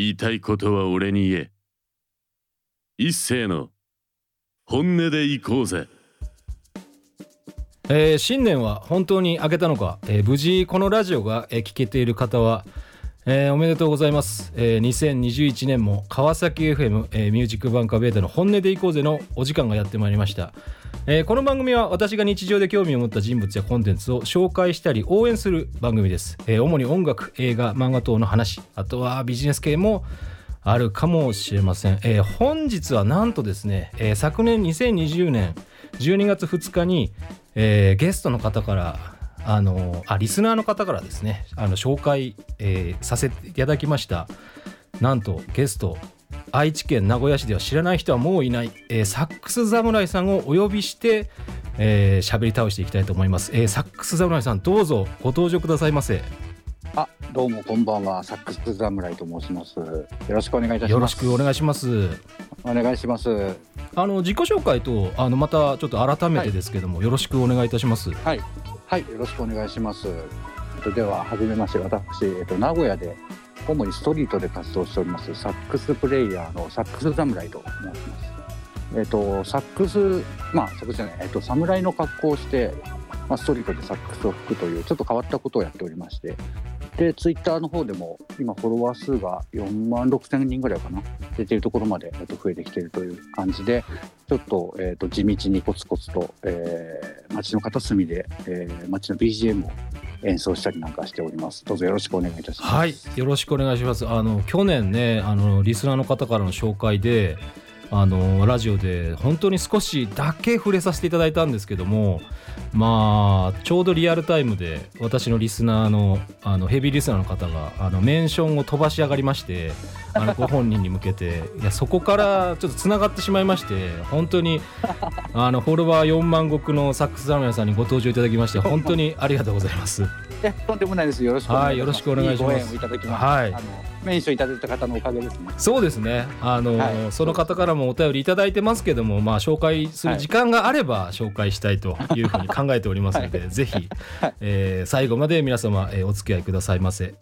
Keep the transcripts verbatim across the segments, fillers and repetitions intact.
言いたいことは俺に言え。一斉の本音で行こうぜ。えー、新年は本当に明けたのか、えー、無事このラジオが聞けている方は、えー、おめでとうございます。えー、にせんにじゅういちねんも川崎 エフエム、えー、ミュージックバンカーベータの本音でいこうぜのお時間がやってまいりました。えー、この番組は私が日常で興味を持った人物やコンテンツを紹介したり応援する番組です。えー、主に音楽、映画、漫画等の話、あとはビジネス系もあるかもしれません。えー、本日はなんとですね、えー、昨年にせんにじゅうねんじゅうにがつふつかに、えー、ゲストの方からあのー、あリスナーの方からですね、あの紹介、えー、させていただきました。なんとゲスト、愛知県名古屋市では知らない人はもういない、えー、サックス侍さんをお呼びして喋、えー、り倒していきたいと思います。えー、サックス侍さん、どうぞご登場くださいませ。あ、どうもこんばんは、サックス侍と申します。よろしくお願いいたします。よろしくお願いします。お願いします。あの自己紹介とあのまたちょっと改めてですけども、はい、よろしくお願いいたします。はい、はい、よろしくお願いします。でははじめまして、私、えっと、名古屋で主にストリートで活動しておりますサックスプレイヤーのサックス侍と申します。えっとサックス、まあサックスじゃない、えっと侍の格好をして、まあ、ストリートでサックスを吹くというちょっと変わったことをやっておりまして、でツイッターの方でも今フォロワー数がよんまんろくせんにんぐらいかな出ているところまで、えっと、増えてきているという感じで、ちょっと、えっと、地道にコツコツと、えー、街の片隅で、えー、街の ビージーエム を演奏したりなんかしております。どうぞよろしくお願いいたします。はい、よろしくお願いします。あの去年ね、あのリスナーの方からの紹介であのラジオで本当に少しだけ触れさせていただいたんですけども、まあちょうどリアルタイムで私のリスナーの、あのヘビーリスナーの方があのメンションを飛ばし上がりまして、あのご本人に向けていやそこからちょっとつながってしまいまして、本当にあのフォロワーよんまんごくのサックス侍さんにご登場いただきまして本当にありがとうございます。え、とんでもないです。よろしくお願いします。はい、よろしくお願いします。いいご縁をいただきます。はい、あのメンションいただいた方のおかげですね。そうですね、あの、はい、その方からもお便りいただいてますけども、まあ、紹介する時間があれば紹介したいというふうに考えておりますので、はい、ぜひ、えー、最後まで皆様、えー、お付き合いくださいませ。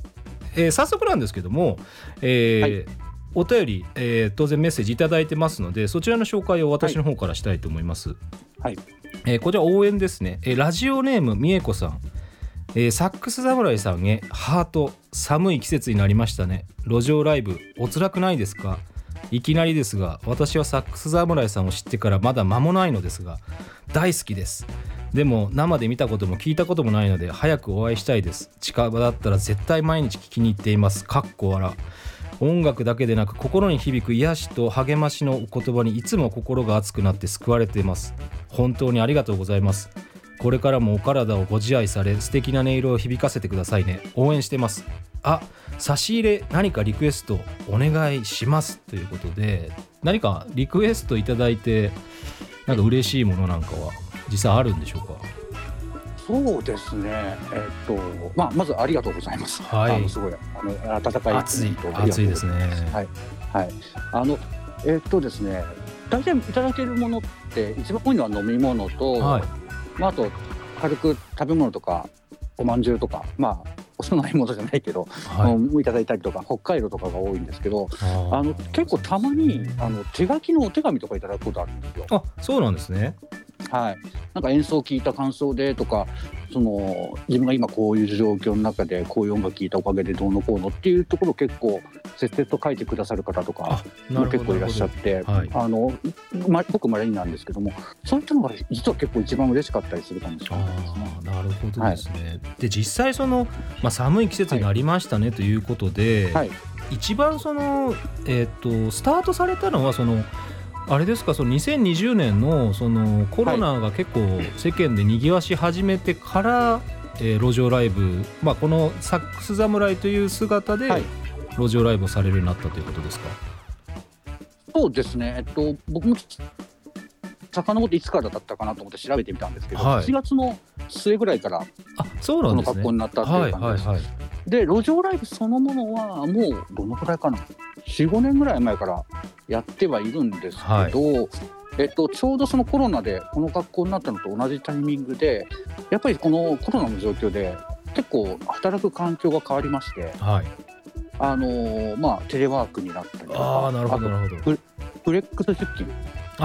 えー、早速なんですけども、えーはい、お便り、えー、当然メッセージいただいてますので、そちらの紹介を私の方からしたいと思います。はいはい、えー、こちら応援ですね。えー、ラジオネームみえこさん、えー、サックス侍さんへハート。寒い季節になりましたね。路上ライブお辛くないですか？いきなりですが、私はサックス侍さんを知ってからまだ間もないのですが大好きです。でも生で見たことも聞いたこともないので早くお会いしたいです。近場だったら絶対毎日聞きに行っています。かっこ笑。音楽だけでなく心に響く癒しと励ましのお言葉にいつも心が熱くなって救われています。本当にありがとうございます。これからもお体をご自愛され素敵な音色を響かせてくださいね。応援してます。あ、差し入れ何かリクエストお願いしますということで、何かリクエストいただいてなんか嬉しいものなんかは実際あるんでしょうか？そうですね、えっとまあ、まずありがとうございます。はい、あのすごいあの温かい熱い熱いですね。はい、はい、あのえっとですね大体いただけるものって一番多いのは飲み物と、はい、まあ、あと軽く食べ物とかおまんじゅうとか、まあお供え物じゃないけど、はい、いただいたりとか北海道とかが多いんですけど、あの結構たまにあの手書きのお手紙とかいただくことあるんですよ。あ、そうなんですね。はい、なんか演奏を聴いた感想でとか、その自分が今こういう状況の中でこういう音楽聴いたおかげでどうのこうのっていうところを結構節々と書いてくださる方とか結構いらっしゃって、はい、あのま僕まれになんですけども、そういったのが実は結構一番嬉しかったりするかもしれないですね。あ、なるほどですね。はい、で実際その、まあ、寒い季節になりましたね、はい、ということで、はい、一番その、えー、とスタートされたのはそのあれですか、そのにせんにじゅうねん の, そのコロナが結構世間でにぎわし始めてから、はい、えー、路上ライブ、まあ、このサックス侍という姿で路上ライブをされるようになったということですか？はい、そうですね、えっと、僕も遡っていつからだったかなと思って調べてみたんですけど、はい、しちがつの末ぐらいからこの格好になったっていう感じです。はいはいはい。で路上ライブそのものはもうどのくらいかな よんごねんぐらい前からやってはいるんですけど、はい、えっと、ちょうどそのコロナでこの格好になったのと同じタイミングで、やっぱりこのコロナの状況で結構働く環境が変わりまして、はい、あのーまあ、テレワークになったりとか、あなるほどなるほど、フレックス出勤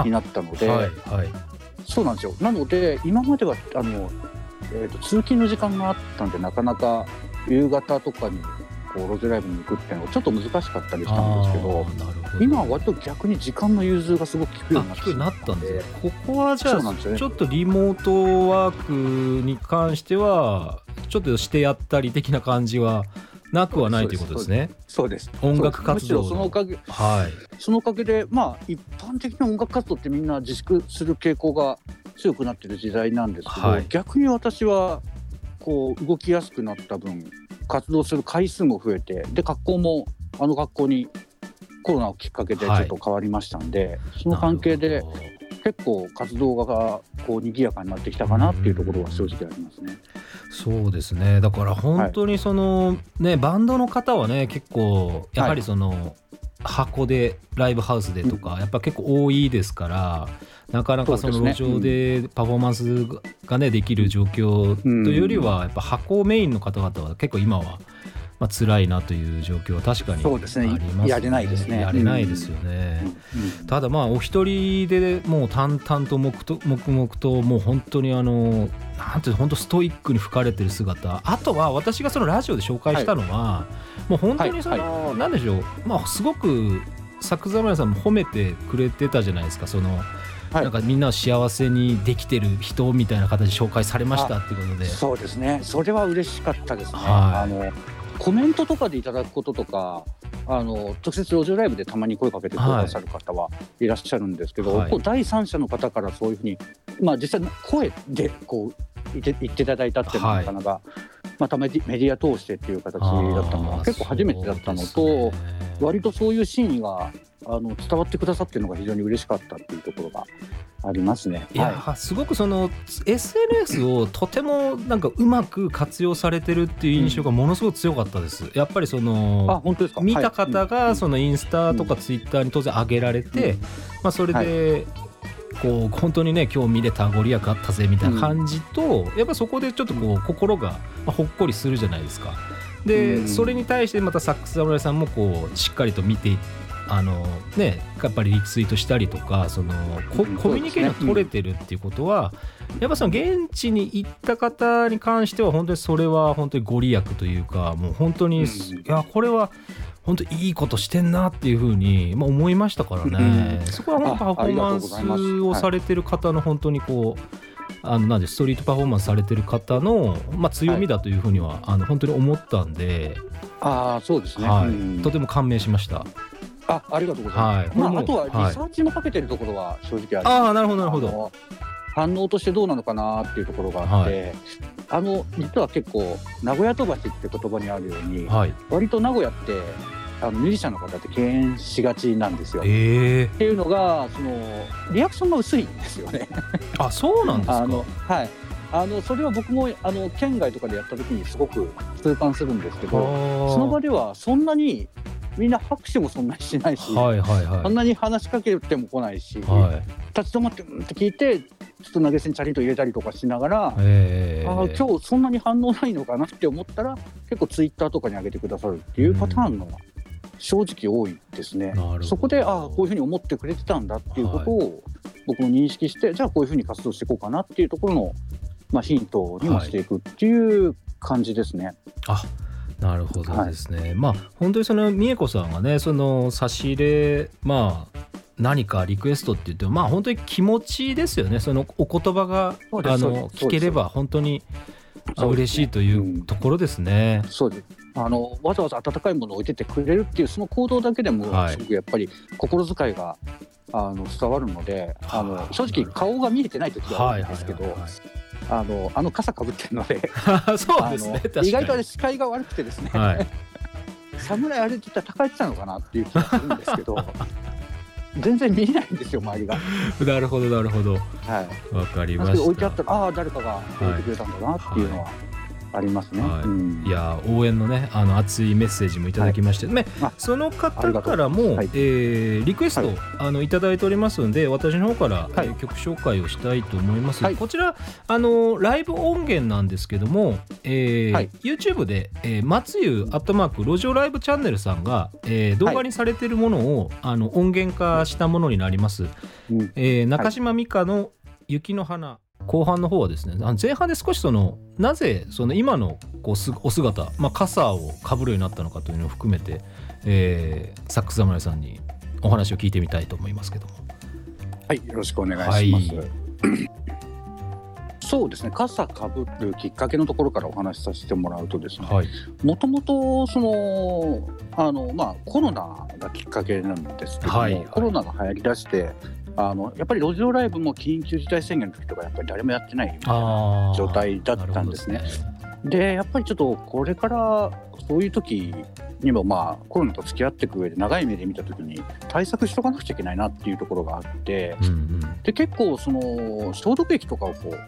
になったので、はいはい、そうなんですよ。なので今まではあの、えー、と通勤の時間があったんで、なかなか夕方とかにこうロゼライブに行くっていうのがちょっと難しかったりしたんですけ ど, なるほど今は割と逆に時間の融通がすごく効くようになったんで、ここはじゃあ、ね、ちょっとリモートワークに関してはちょっとしてやったり的な感じはなくはないということですね。そうです。音楽活動の、むしろそのおかげ、はい、そのおかげで、まあ、一般的な音楽活動ってみんな自粛する傾向が強くなっている時代なんですけど、はい、逆に私はこう動きやすくなった分、活動する回数も増えて、で学校もあの学校にコロナをきっかけでちょっと変わりましたんで、はい、その関係で結構活動がこう賑やかになってきたかなっていうところは正直ありますね。そうですね。だから本当にその、はいね、バンドの方はね結構やはりその、はい、箱でライブハウスでとか、うん、やっぱ結構多いですから、なかなかその路上でパフォーマンスがねできる状況というよりは、やっぱ箱メインの方々は結構今はまあ、辛いなという状況は確かにありますね。そうですね。やれないですね。やれないですよね。うんうんうん、ただまあお一人でもう淡々と黙々ともう本当にあのなんていう本当ストイックに吹かれてる姿。あとは私がそのラジオで紹介したのは、はい、もう本当にその、はいはい、なんでしょう、まあすごくサクザムラさんも褒めてくれてたじゃないですか。そのなんかみんな幸せにできてる人みたいな形で紹介されましたっていうことで。そうですね。それは嬉しかったですね。はい、あのコメントとかでいただくこととか、あの直接路上ライブでたまに声かけてくださる方はいらっしゃるんですけど、はい、こう第三者の方からそういうふうに、まあ、実際声でこう言って、言っていただいたっていうのはなかなか、はい、またメディア通してっていう形だったのが結構初めてだったのと、ね、割とそういうシーンがあの伝わってくださってるのが非常に嬉しかったっていうところがありますね。いや、はい、すごくその エスエヌエス をとてもなんかうまく活用されてるっていう印象がものすごく強かったです。やっぱりその、あ、本当ですか。見た方がそのインスタとかツイッターに当然上げられて、うん、まあ、それでこう本当にね今日見れたご利益あったぜみたいな感じと、うん、やっぱそこでちょっとこう心がほっこりするじゃないですか。で、うん、それに対してまたサックス侍さんもこうしっかりと見ていって、あのね、やっぱりリツイートしたりとかそのコ、コミュニケーション取れてるっていうことは、うん、やっぱその現地に行った方に関しては本当にそれは本当にご利益というか、もう本当に、うん、いやこれは本当いいことしてんなっていうふうに、まあ、思いましたからね、うん、そこは本当パフォーマンスをされてる方の本当にこうあのなんでストリートパフォーマンスされてる方の、まあ、強みだというふうには、はい、あの本当に思ったんで、あそうですね、はい、うん、とても感銘しました。あ, ありがとうございます、はい、まあ、あとはリサーチもかけてるところは正直あります、はい、あなるほどなるほど、反応としてどうなのかなっていうところがあって、はい、あの実は結構名古屋飛ばしって言葉にあるように、はい、割と名古屋ってあのミュージシャンの方って敬遠しがちなんですよ、えー、っていうのがそのリアクションが薄いんですよねあそうなんですか。あの、はい、あのそれは僕もあの県外とかでやった時にすごく痛感するんですけど、その場ではそんなにみんな拍手もそんなにしないし、はいはいはい、あんなに話しかけても来ないし、はい、立ち止まってうんって聞いてちょっと投げ銭チャリンと入れたりとかしながら、えー、あ今日そんなに反応ないのかなって思ったら結構ツイッターとかに上げてくださるっていうパターンが正直多いですね、うん、そこであこういうふうに思ってくれてたんだっていうことを僕も認識して、はい、じゃあこういうふうに活動していこうかなっていうところの、まあ、ヒントにもしていくっていう感じですね、はい、あなるほどですね、はい、まあ本当にその美恵子さんがねその差し入れまあ何かリクエストって言ってもまあ本当に気持ちですよね。そのお言葉があの聞ければ本当に嬉しいというところですね。そうです、うん、そうです。あのわざわざ温かいものを置いててくれるっていうその行動だけでもすごくやっぱり心遣いが、はい、あの伝わるので、あの正直顔が見えてない時はあるんですけど、はいはいはいはい、あの、あの傘かぶってるのでそうですね、意外とあれ視界が悪くてですね、はい、侍あれって言ったら高いってたのかなっていう気がするんですけど全然見えないんですよ周りがなるほどなるほど、はい、わかりました。置いてあったらああ誰かが置いてくれたんだなっていうのは、はいはい、ありますね、はいうん、いや応援のねあの熱いメッセージもいただきまして、はい、その方からも、はいえー、リクエスト、はい、あのいただいておりますので私の方から、はい、曲紹介をしたいと思います、はい、こちらあのライブ音源なんですけども、えーはい、YouTube で、えー、松湯アットマーク路上ライブチャンネルさんが、えー、動画にされているものを、はい、あの音源化したものになります、うんえー、中島美嘉の雪の花、はい後半の方はですね、前半で少しそのなぜその今のこうすお姿、まあ、傘をかぶるようになったのかというのを含めて、えー、サックス侍さんにお話を聞いてみたいと思いますけども、はいよろしくお願いします、はい、そうですね傘かぶるきっかけのところからお話しさせてもらうとですね、はい、もともとそのあの、まあ、コロナがきっかけなんですけども、はいはい、コロナが流行りだしてあのやっぱり路上ライブも緊急事態宣言の時とかやっぱり誰もやってないみたいな状態だったんですね。でやっぱりちょっとこれからそういう時にもまあコロナと付き合っていく上で長い目で見た時に対策しとかなくちゃいけないなっていうところがあって、うんうん、で結構その消毒液とかをこう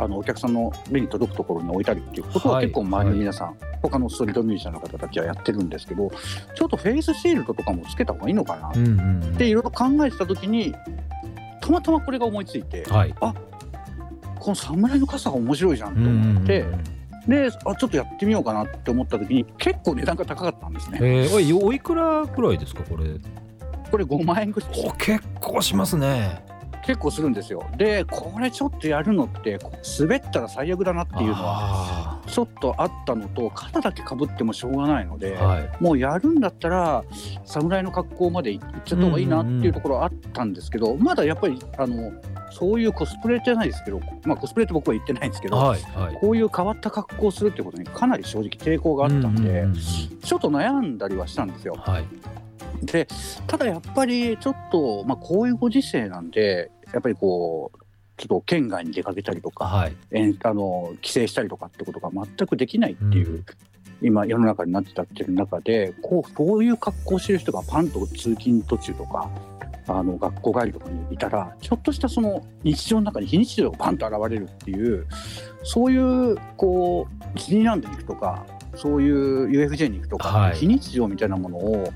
あのお客さんの目に届くところに置いたりっていうことは結構周りの皆さん、はいはい、他のストリートミュージシャンの方たちはやってるんですけどちょっとフェイスシールドとかもつけた方がいいのかなっていろいろ考えてた時にたまたまこれが思いついて、はい、あこの侍の傘が面白いじゃんと思って、うんうんうんであちょっとやってみようかなって思った時に結構値段が高かったんですね、えー、お, いおいくらくらいですかこれこれごまんえんくらい結構しますね結構するんですよでこれちょっとやるのって滑ったら最悪だなっていうのはちょっとあったのと肩だけ被ってもしょうがないので、はい、もうやるんだったら侍の格好まで行っちゃった方がいいなっていうところはあったんですけど、うんうんうん、まだやっぱりあのそういうコスプレじゃないですけど、まあ、コスプレって僕は言ってないんですけど、はいはい、こういう変わった格好をするってことにかなり正直抵抗があったんで、うんうんうん、ちょっと悩んだりはしたんですよ、はい、でただやっぱりちょっと、まあ、こういうご時世なんでやっぱりこうちょっと県外に出かけたりとか、はい、あの帰省したりとかってことが全くできないっていう、うん今世の中になってたっていう中でこう、こういう格好をしてる人がパンと通勤途中とかあの学校帰りとかにいたらちょっとしたその日常の中に非日常がパンと現れるっていうそういうこうディズニーランドに行くとかそういう ユーエフジェー に行くとか、はい、非日常みたいなものを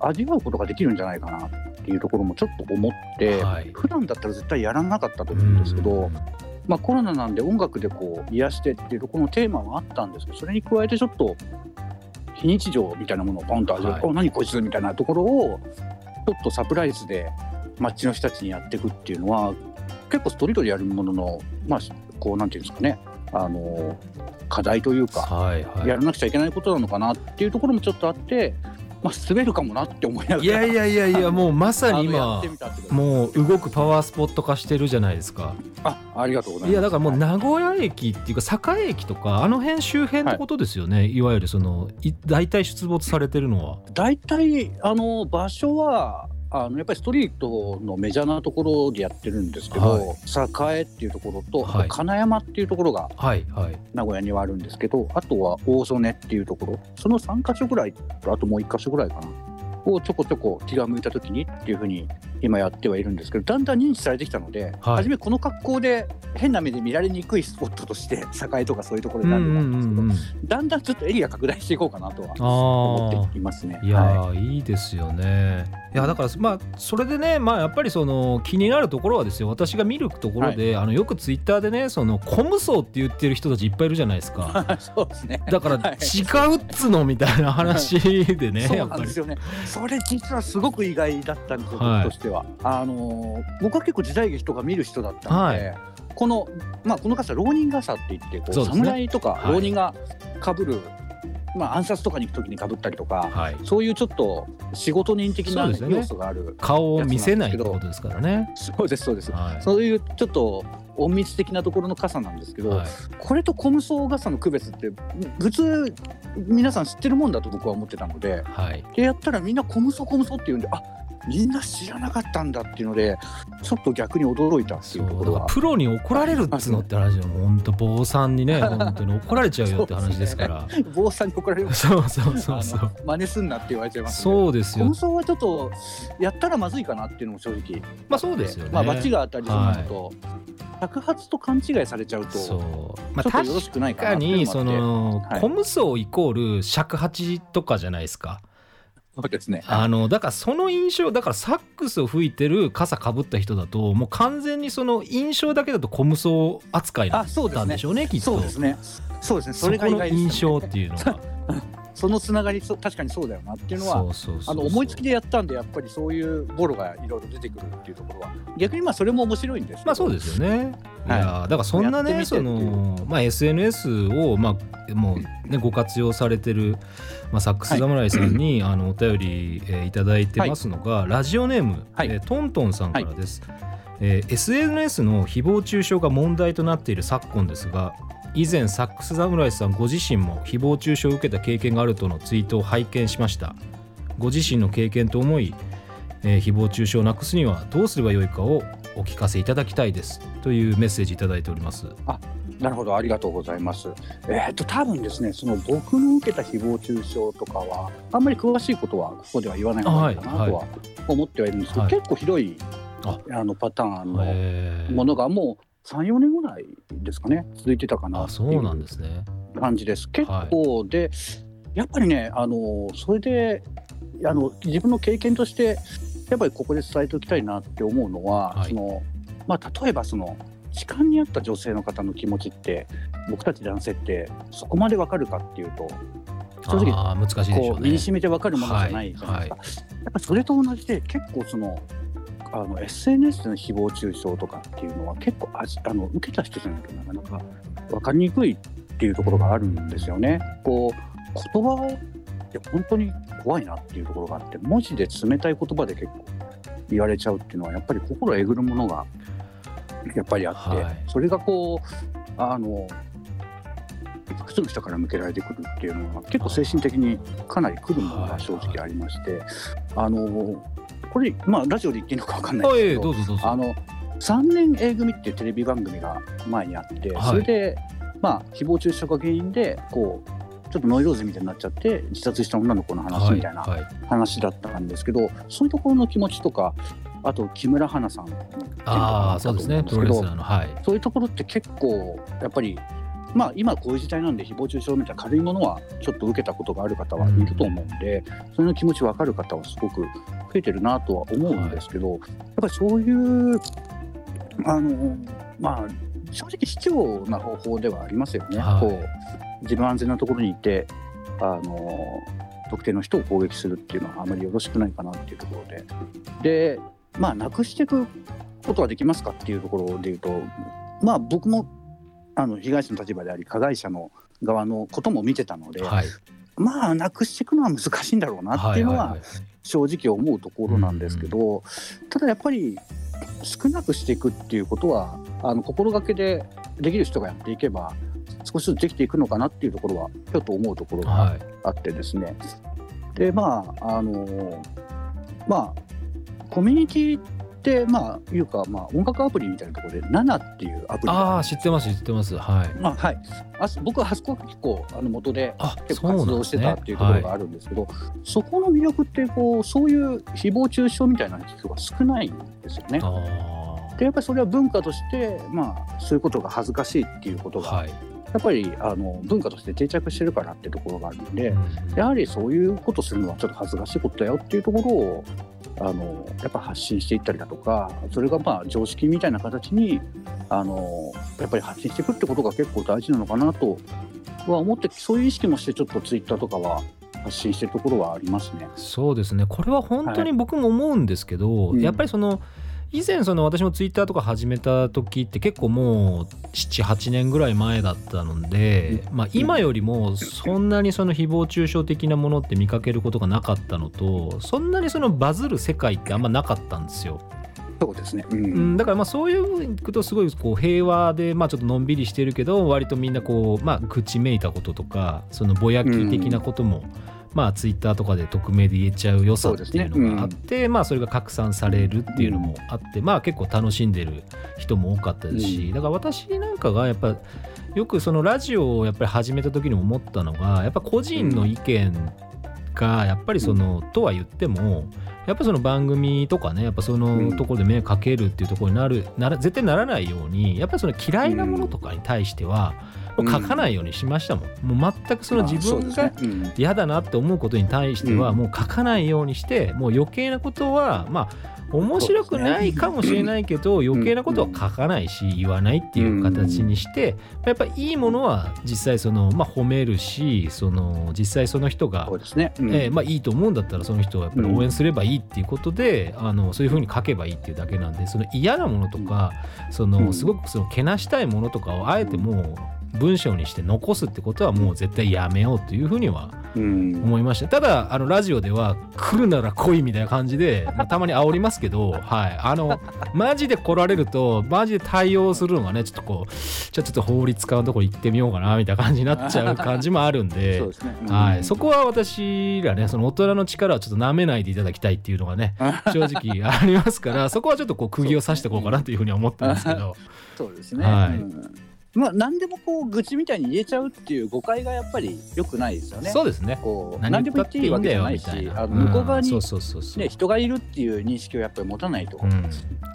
味わうことができるんじゃないかなっていうところもちょっと思って、はい、普段だったら絶対やらなかったと思うんですけどまあ、コロナなんで音楽でこう癒してっていうところのテーマはあったんですけどそれに加えてちょっと非日常みたいなものをポンと味わって、はい、何こいつみたいなところをちょっとサプライズで街の人たちにやっていくっていうのは結構ストリートでやるもののまあこうなんていうんですかねあの課題というか、はいはい、やらなくちゃいけないことなのかなっていうところもちょっとあってまあ、滑るかもなって思いながらいやいやいやいやもうまさに今もう動くパワースポット化してるじゃないですか あ, ありがとうございますいやだからもう名古屋駅っていうか栄駅とかあの辺周辺ってことですよね、はい、いわゆるその大体出没されてるのは大体あの場所はあのやっぱりストリートのメジャーなところでやってるんですけど、はい、栄っていうところと、はい、金山っていうところが名古屋にはあるんですけど、はいはい、あとは大曽根っていうところそのさんカ所ぐらいとあともういっカ所ぐらいかなをちょこちょこ気が向いた時にっていう風に今やってはいるんですけどだんだん認知されてきたので、はい、初めこの格好で変な目で見られにくいスポットとして栄とかそういうところになるんですけど、うんうんうん、だんだんちょっとエリア拡大していこうかなとは思っていますねいや、はい、いいですよねいやだからまあそれでね、まあ、やっぱりその気になるところはですよ私が見るところで、はい、あのよくツイッターでねそのコムソーって言ってる人たちいっぱいいるじゃないですかそうですねだから違うっつのみたいな話でねそうなんですよねそれ実はすごく意外だったんですよ、はい、としてはあの僕は結構時代劇とか見る人だったので、はい、この、まあ、この傘浪人傘って言ってこう、そうですね、侍とか浪人が被る、はいまあ、暗殺とかに行く時に被ったりとか、はい、そういうちょっと仕事人的な、ねね、要素がある顔を見せないってことですからねそうですそうです、はい、そういうちょっと隠密的なところの傘なんですけど、はい、これとコムソー傘の区別って普通皆さん知ってるもんだと僕は思ってたので、はい、でやったらみんなコムソーコムソーって言うんであみんな知らなかったんだっていうのでちょっと逆に驚いたっていうところがプロに怒られるっつのって話よ本当坊さんにね本当に怒られちゃうよって話ですからそうですね、坊さんに怒られるそうそうそうそう真似すんなって言われちゃいます、ね、そうですよコムソーはちょっとやったらまずいかなっていうのも正直まあそうですよねまあバチが当たりそうなのと、はい白髪と勘違いされちゃうとそう、まあ、ちょっとよろしくないかなっていうのもあって、確かにその、はい、コム層イコール尺八とかじゃないですか。そうですね、あのだからその印象だからサックスを吹いてる傘かぶった人だともう完全にその印象だけだとコム層扱いだったんでしょうね。きっとそうですね、そうですね、それが意外ですね、そこの印象っていうのがそのつながり、確かにそうだよなっていうのは、そうそうそうそう、あの思いつきでやったんでやっぱりそういうボロがいろいろ出てくるっていうところは逆にまあそれも面白いんですけど、まあそうですよね、はい、いやだからそんなねててその、まあ、エスエヌエス を、まあもうね、ご活用されてる、まあ、サックス侍さんに、はい、あのお便り、えー、いただいてますのが、はい、ラジオネーム、はい、えー、トントンさんからです、はい、えー、エスエヌエス の誹謗中傷が問題となっている昨今ですが、以前サックス侍さんご自身も誹謗中傷を受けた経験があるとのツイートを拝見しました。ご自身の経験と思い、えー、誹謗中傷をなくすにはどうすればよいかをお聞かせいただきたいですというメッセージいただいております。あ、なるほど、ありがとうございます。えー、と多分ですね、その僕の受けた誹謗中傷とかはあんまり詳しいことはここでは言わない方がいいかなとは思ってはいるんですけど、はいはい、結構広いああのパターンのものがもう さん,よ 年ぐらいですかね続いてたかなっていう感じです。結構で、やっぱりね、あのそれであの自分の経験としてやっぱりここで伝えておきたいなって思うのは、はい、そのまあ、例えばその痴漢にあった女性の方の気持ちって僕たち男性ってそこまで分かるかっていうと正直あ難しいでしょう、ね、こう身に染みて分かるものじゃないじゃないですか、はいはい、やっぱそれと同じで結構そのあの エスエヌエス の誹謗中傷とかっていうのは結構ああの受けた人じゃないとなかなか分かりにくいっていうところがあるんですよね。こう言葉って本当に怖いなっていうところがあって、文字で冷たい言葉で結構言われちゃうっていうのはやっぱり心えぐるものがやっぱりあって、はい、それがこうあの複数の人から向けられてくるっていうのは結構精神的にかなりくるものが正直ありまして、はい、あのこれ、まあ、ラジオで言っていいのか分かんないですけど、はい、どうぞどうぞ。あのさんねん A 組っていうテレビ番組が前にあって、はい、それで、まあ、誹謗中傷が原因でこうちょっとノイローゼみたいになっちゃって自殺した女の子の話みたいな話だったんですけど、はいはい、そういうところの気持ちとか、あと木村花さん、ああそうですね、プロレスラーの、はい、そういうところって結構やっぱりまあ、今こういう時代なんで誹謗中傷みたいな軽いものはちょっと受けたことがある方はいると思うんで、それの気持ち分かる方はすごく増えてるなとは思うんですけど、やっぱりそういうあのまあ正直卑怯な方法ではありますよね。こう自分安全なところにいてあの特定の人を攻撃するっていうのはあまりよろしくないかなっていうところで、でまあなくしていくことはできますかっていうところでいうと、まあ僕もあの被害者の立場であり加害者の側のことも見てたので、はい、まあなくしていくのは難しいんだろうなっていうのは正直思うところなんですけど、はいはいはい、ただやっぱり少なくしていくっていうことはあの心がけでできる人がやっていけば少しずつできていくのかなっていうところはちょっと思うところがあってですね、はい、でまああのまあコミュニティでまあいうか、まあ、音楽アプリみたいなところでナナっていうアプリがああ知ってます知ってます、はい、まあはい、あ僕はあそこが結構あの元で結構活動してたっていうところがあるんですけど、 そ, す、ね、はい、そこの魅力ってこうそういう誹謗中傷みたいな人が少ないんですよね。あでやっぱりそれは文化として、まあ、そういうことが恥ずかしいっていうことが、はい、やっぱりあの文化として定着してるからっていうところがあるんで、うん、やはりそういうことするのはちょっと恥ずかしいことだよっていうところをあのやっぱ発信していったりだとか、それがまあ常識みたいな形にあのやっぱり発信していくってことが結構大事なのかなとは思って、そういう意識もしてちょっとツイッターとかは発信してるところはありますね。そうですね、これは本当に僕も思うんですけど、はい、やっぱりその以前その私もツイッターとか始めた時って結構もう ななはち 年ぐらい前だったので、まあ、今よりもそんなにその誹謗中傷的なものって見かけることがなかったのと、そんなにそのバズる世界ってあんまなかったんですよ。そうですね、うん、だからまあそういうことすごいこう平和でまあちょっとのんびりしてるけど、割とみんなこうまあ口めいたこととかそのぼやき的なことも、うんまあ、ツイッターとかで匿名で言えちゃう良さっていうのがあって、そ、ねうんまあ、それが拡散されるっていうのもあって、まあ、結構楽しんでる人も多かったですし、だから私なんかがやっぱよくそのラジオをやっぱり始めた時に思ったのが、やっぱ個人の意見果やっぱりその、うん、とは言ってもやっぱその番組とかねやっぱそのところで目かけるっていうところになるなら絶対ならないようにやっぱりその嫌いなものとかに対しては、うん、もう書かないようにしましたもん。もう全くその自分が嫌だなって思うことに対してはもう書かないようにしてもう余計なことはまあ面白くないかもしれないけど余計なことは書かないし言わないっていう形にしてやっぱいいものは実際そのまあ褒めるしその実際その人がえまあいいと思うんだったらその人をやっぱり応援すればいいっていうことであのそういう風に書けばいいっていうだけなんでその嫌なものとかそのすごくそのけなしたいものとかをあえてもう文章にして残すってことはもう絶対やめようというふうには思いました。ただあのラジオでは来るなら来いみたいな感じで、まあ、たまに煽りますけど、はい、あのマジで来られるとマジで対応するのがねちょっとこうちょっと法律家のところ行ってみようかなみたいな感じになっちゃう感じもあるんで、そうですね、うん、はい、そこは私らねその大人の力をちょっとなめないでいただきたいっていうのがね正直ありますからそこはちょっとこう釘を刺していこうかなというふうに思ってますけどそうですね、はい、うん、まあ、何でもこう愚痴みたいに言えちゃうっていう誤解がやっぱり良くないですよね。そうですね、こう何でも言っていいわけじゃないし、あの向こう側にね人がいるっていう認識をやっぱり持たないと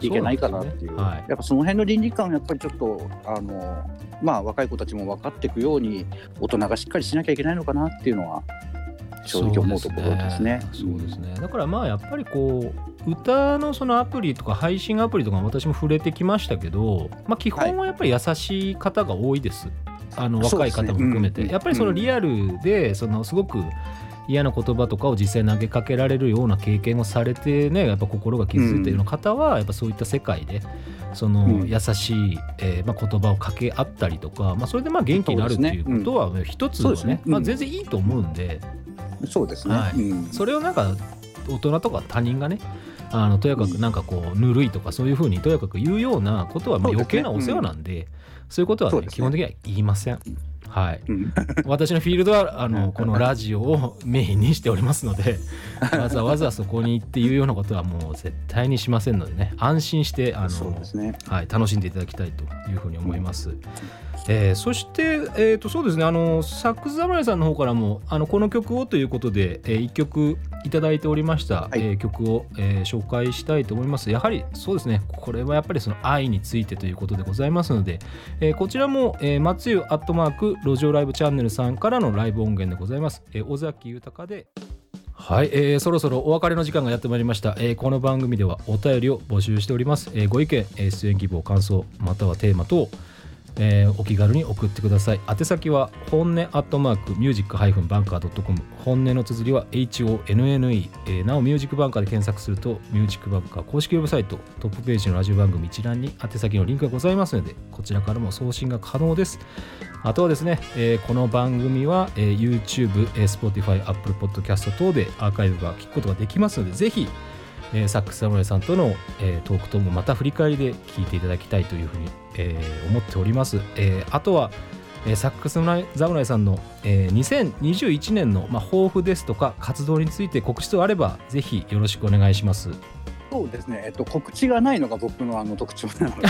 いけないかなっていう、うん、そうですね、はい、やっぱその辺の倫理観をやっぱりちょっとあの、まあ、若い子たちも分かっていくように大人がしっかりしなきゃいけないのかなっていうのは正直思うところですね。そうですね。だからまあやっぱりこう歌のそのアプリとか配信アプリとか私も触れてきましたけど、まあ基本はやっぱり優しい方が多いです。あの若い方も含めて、やっぱりそのリアルでそのすごく嫌な言葉とかを実際投げかけられるような経験をされてね、やっぱ心が傷ついている方はやっぱそういった世界でその優しいえまあ言葉をかけ合ったりとか、まあそれでまあ元気になるっていうことは一つはね、まあ全然いいと思うんで。そうですね、はい、うん、それをなんか大人とか他人がねあのとやかくなんかこうぬるいとかそういう風にとやかく言うようなことはまあ余計なお世話なんで、そうですね、うん、そういうことは、ね、基本的には言いません、はい、うん、私のフィールドはあのこのラジオをメインにしておりますのでわざわざそこに行って言うようなことはもう絶対にしませんのでね、安心してあのそうですね、はい、楽しんでいただきたいという風に思います、うん、えー、そして、えーと、そうですね、あのサックス侍さんの方からもあのこの曲をということで、えー、いっきょくいただいておりました、はい、えー、曲を、えー、紹介したいと思います。やはりそうですね、これはやっぱりその愛についてということでございますので、えー、こちらも、えー、松湯アットマーク路上ライブチャンネルさんからのライブ音源でございます。えー、尾崎豊で、はい、えー、そろそろお別れの時間がやってまいりました、えー、この番組ではお便りを募集しております、えー、ご意見、えー、出演希望、感想またはテーマ等えー、お気軽に送ってください。宛先は本音アットマークミュージックハイフンバンカー .com、 本音の綴りは エイチ オー エヌ エヌ イー、えー、なおミュージックバンカーで検索するとミュージックバンカー公式ウェブサイトトップページのラジオ番組一覧に宛先のリンクがございますのでこちらからも送信が可能です。あとはですね、えー、この番組は、えー、YouTube、えー、Spotify、Apple Podcast 等でアーカイブが聞くことができますのでぜひ、えー、サックス侍さんとの、えー、トークともまた振り返りで聞いていただきたいというふうにえー、思っております、えー、あとは、えー、サックス侍さんの、えー、にせんにじゅういちねんの、まあ、抱負ですとか活動について告知とあればぜひよろしくお願いします。そうですね、えっと、告知がないのが僕のあの特徴なの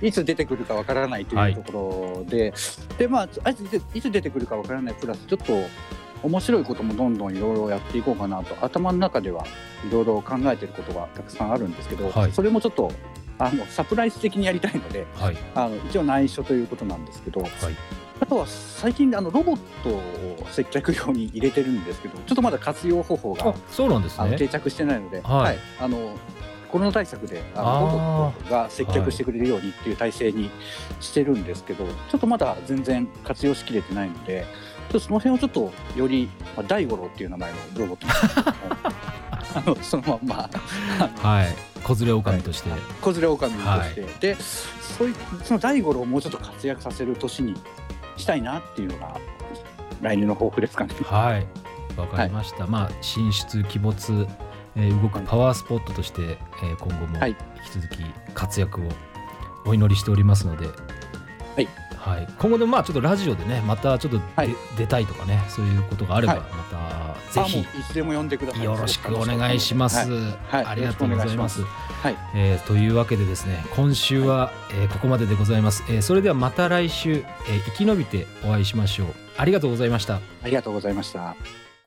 でいつ出てくるかわからないというところで、はい、でまあいつ出てくるかわからないプラスちょっと面白いこともどんどんいろいろやっていこうかなと頭の中ではいろいろ考えていることがたくさんあるんですけど、はい、それもちょっとあのサプライズ的にやりたいので、はい、あの一応内緒ということなんですけど、はい、あとは最近あのロボットを接客用に入れてるんですけどちょっとまだ活用方法がそうなんです、ね、あの定着してないので、はいはい、あのコロナ対策であのロボットが接客してくれるようにっていう体制にしてるんですけど、はい、ちょっとまだ全然活用しきれてないのでちょっとその辺をちょっとより、まあ、大五郎っていう名前のロボットあのそのまんま、はい子連れ狼として、はい、子連れ狼として、はい、でそういうその大五郎をもうちょっと活躍させる年にしたいなっていうのが来年の抱負ですかね。はい、わかりました、はい、まあ、進出鬼没、えー、動くパワースポットとして、はい、えー、今後も引き続き活躍をお祈りしておりますので、はいはい、今後でもまあちょっとラジオでねまたちょっと、はい、出たいとかねそういうことがあれば、はい、またぜひいつでも呼んでください。よろしくお願いします。はい、ありがとうございます、はい、えー、というわけでですね今週は、はい、えー、ここまででございます、えー、それではまた来週、えー、生き延びてお会いしましょう。ありがとうございました。ありがとうございました。